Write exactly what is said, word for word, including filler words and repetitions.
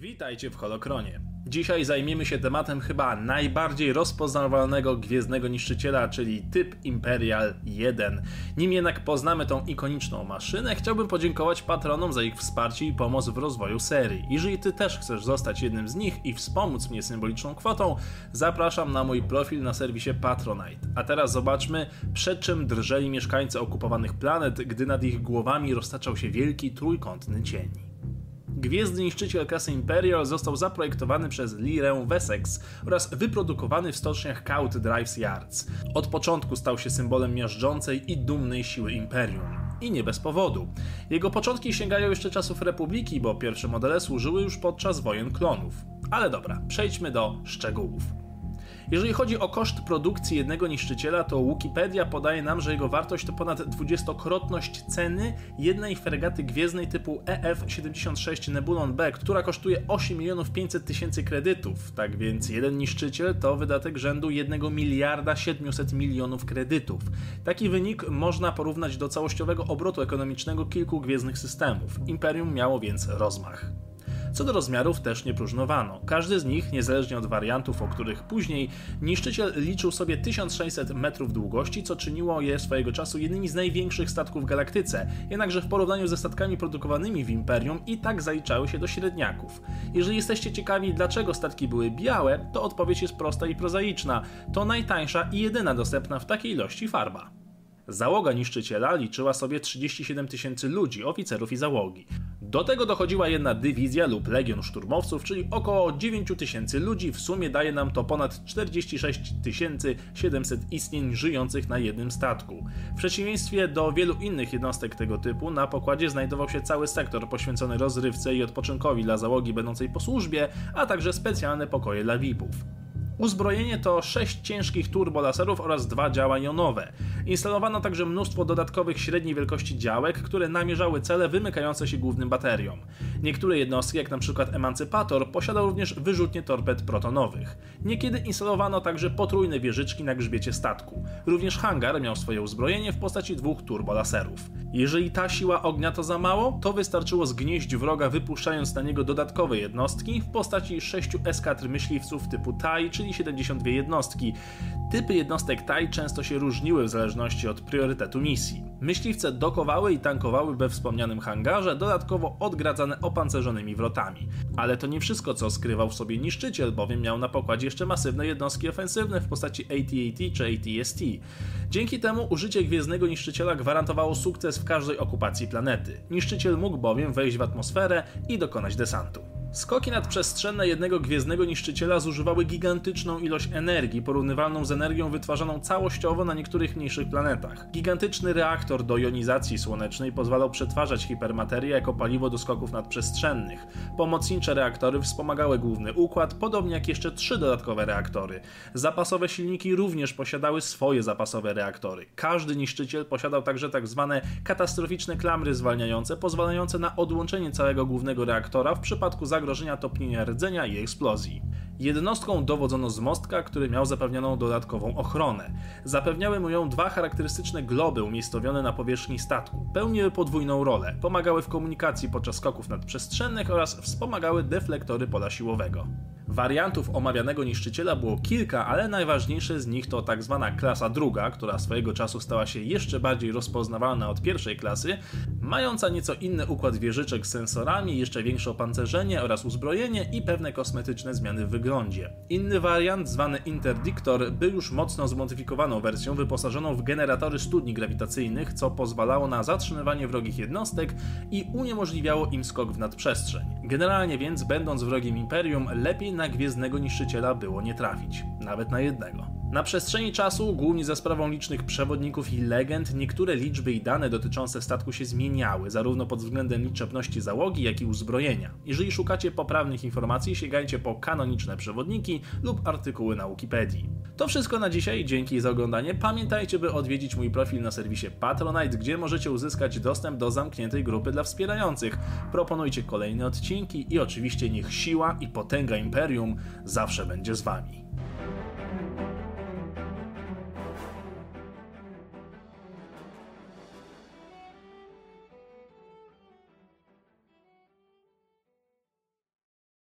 Witajcie w Holokronie. Dzisiaj zajmiemy się tematem chyba najbardziej rozpoznawalnego Gwiezdnego Niszczyciela, czyli Typ Imperial jeden. Nim jednak poznamy tą ikoniczną maszynę, chciałbym podziękować patronom za ich wsparcie i pomoc w rozwoju serii. Jeżeli Ty też chcesz zostać jednym z nich i wspomóc mnie symboliczną kwotą, zapraszam na mój profil na serwisie Patronite. A teraz zobaczmy, przed czym drżeli mieszkańcy okupowanych planet, gdy nad ich głowami roztaczał się wielki trójkątny cień. Gwiezdny Niszczyciel klasy Imperial został zaprojektowany przez Lirę Wessex oraz wyprodukowany w stoczniach Cout Drives Yards. Od początku stał się symbolem miażdżącej i dumnej siły Imperium. I nie bez powodu. Jego początki sięgają jeszcze czasów Republiki, bo pierwsze modele służyły już podczas wojen klonów. Ale dobra, przejdźmy do szczegółów. Jeżeli chodzi o koszt produkcji jednego niszczyciela, to Wikipedia podaje nam, że jego wartość to ponad dwudziestokrotność ceny jednej fregaty gwiezdnej typu E F siedemdziesiąt sześć Nebulon B, która kosztuje osiem milionów pięćset tysięcy kredytów. Tak więc jeden niszczyciel to wydatek rzędu jednego miliarda siedmiuset milionów kredytów. Taki wynik można porównać do całościowego obrotu ekonomicznego kilku gwiezdnych systemów. Imperium miało więc rozmach. Co do rozmiarów też nie próżnowano. Każdy z nich, niezależnie od wariantów, o których później, niszczyciel liczył sobie tysiąc sześćset metrów długości, co czyniło je swojego czasu jednymi z największych statków w galaktyce, jednakże w porównaniu ze statkami produkowanymi w Imperium i tak zaliczały się do średniaków. Jeżeli jesteście ciekawi, dlaczego statki były białe, to odpowiedź jest prosta i prozaiczna. To najtańsza i jedyna dostępna w takiej ilości farba. Załoga niszczyciela liczyła sobie trzydzieści siedem tysięcy ludzi, oficerów i załogi. Do tego dochodziła jedna dywizja lub legion szturmowców, czyli około dziewięć tysięcy ludzi, w sumie daje nam to ponad czterdzieści sześć tysięcy siedemset istnień żyjących na jednym statku. W przeciwieństwie do wielu innych jednostek tego typu, na pokładzie znajdował się cały sektor poświęcony rozrywce i odpoczynkowi dla załogi będącej po służbie, a także specjalne pokoje dla V I P ów. Uzbrojenie to sześć ciężkich turbolaserów oraz dwa działa jonowe. Instalowano także mnóstwo dodatkowych średniej wielkości działek, które namierzały cele wymykające się głównym bateriom. Niektóre jednostki, jak np. Emancypator, posiadał również wyrzutnie torped protonowych. Niekiedy instalowano także potrójne wieżyczki na grzbiecie statku. Również hangar miał swoje uzbrojenie w postaci dwóch turbolaserów. Jeżeli ta siła ognia to za mało, to wystarczyło zgnieść wroga, wypuszczając na niego dodatkowe jednostki w postaci sześciu eskadr myśliwców typu Tai, czyli siedemdziesiąt dwie jednostki. Typy jednostek Tai często się różniły w zależności od priorytetu misji. Myśliwce dokowały i tankowały we wspomnianym hangarze, dodatkowo odgradzane opancerzonymi wrotami. Ale to nie wszystko, co skrywał w sobie niszczyciel, bowiem miał na pokładzie jeszcze masywne jednostki ofensywne w postaci A T A T czy A T S T. Dzięki temu użycie Gwiezdnego Niszczyciela gwarantowało sukces w każdej okupacji planety. Niszczyciel mógł bowiem wejść w atmosferę i dokonać desantu. Skoki nadprzestrzenne jednego Gwiezdnego Niszczyciela zużywały gigantyczną ilość energii, porównywalną z energią wytwarzaną całościowo na niektórych mniejszych planetach. Gigantyczny reaktor do jonizacji słonecznej pozwalał przetwarzać hipermaterię jako paliwo do skoków nadprzestrzennych. Pomocnicze reaktory wspomagały główny układ, podobnie jak jeszcze trzy dodatkowe reaktory. Zapasowe silniki również posiadały swoje zapasowe reaktory. Każdy niszczyciel posiadał także tak zwane katastroficzne klamry zwalniające, pozwalające na odłączenie całego głównego reaktora w przypadku zagrożenia topnienia, rdzenia i eksplozji. Jednostką dowodzono z mostka, który miał zapewnioną dodatkową ochronę. Zapewniały mu ją dwa charakterystyczne globy umiejscowione na powierzchni statku. Pełniły podwójną rolę, pomagały w komunikacji podczas skoków nadprzestrzennych oraz wspomagały deflektory pola siłowego. Wariantów omawianego niszczyciela było kilka, ale najważniejsze z nich to tak zwana klasa druga, która swojego czasu stała się jeszcze bardziej rozpoznawalna od pierwszej klasy, mająca nieco inny układ wieżyczek z sensorami, jeszcze większe opancerzenie oraz uzbrojenie i pewne kosmetyczne zmiany w wyglądzie. Inny wariant, zwany Interdictor, był już mocno zmodyfikowaną wersją wyposażoną w generatory studni grawitacyjnych, co pozwalało na zatrzymywanie wrogich jednostek i uniemożliwiało im skok w nadprzestrzeń. Generalnie więc, będąc wrogiem Imperium, lepiej na Gwiezdnego Niszczyciela było nie trafić, nawet na jednego. Na przestrzeni czasu, głównie za sprawą licznych przewodników i legend, niektóre liczby i dane dotyczące statku się zmieniały, zarówno pod względem liczebności załogi, jak i uzbrojenia. Jeżeli szukacie poprawnych informacji, sięgajcie po kanoniczne przewodniki lub artykuły na Wikipedii. To wszystko na dzisiaj, dzięki za oglądanie. Pamiętajcie, by odwiedzić mój profil na serwisie Patronite, gdzie możecie uzyskać dostęp do zamkniętej grupy dla wspierających. Proponujcie kolejne odcinki i oczywiście niech siła i potęga Imperium zawsze będzie z Wami.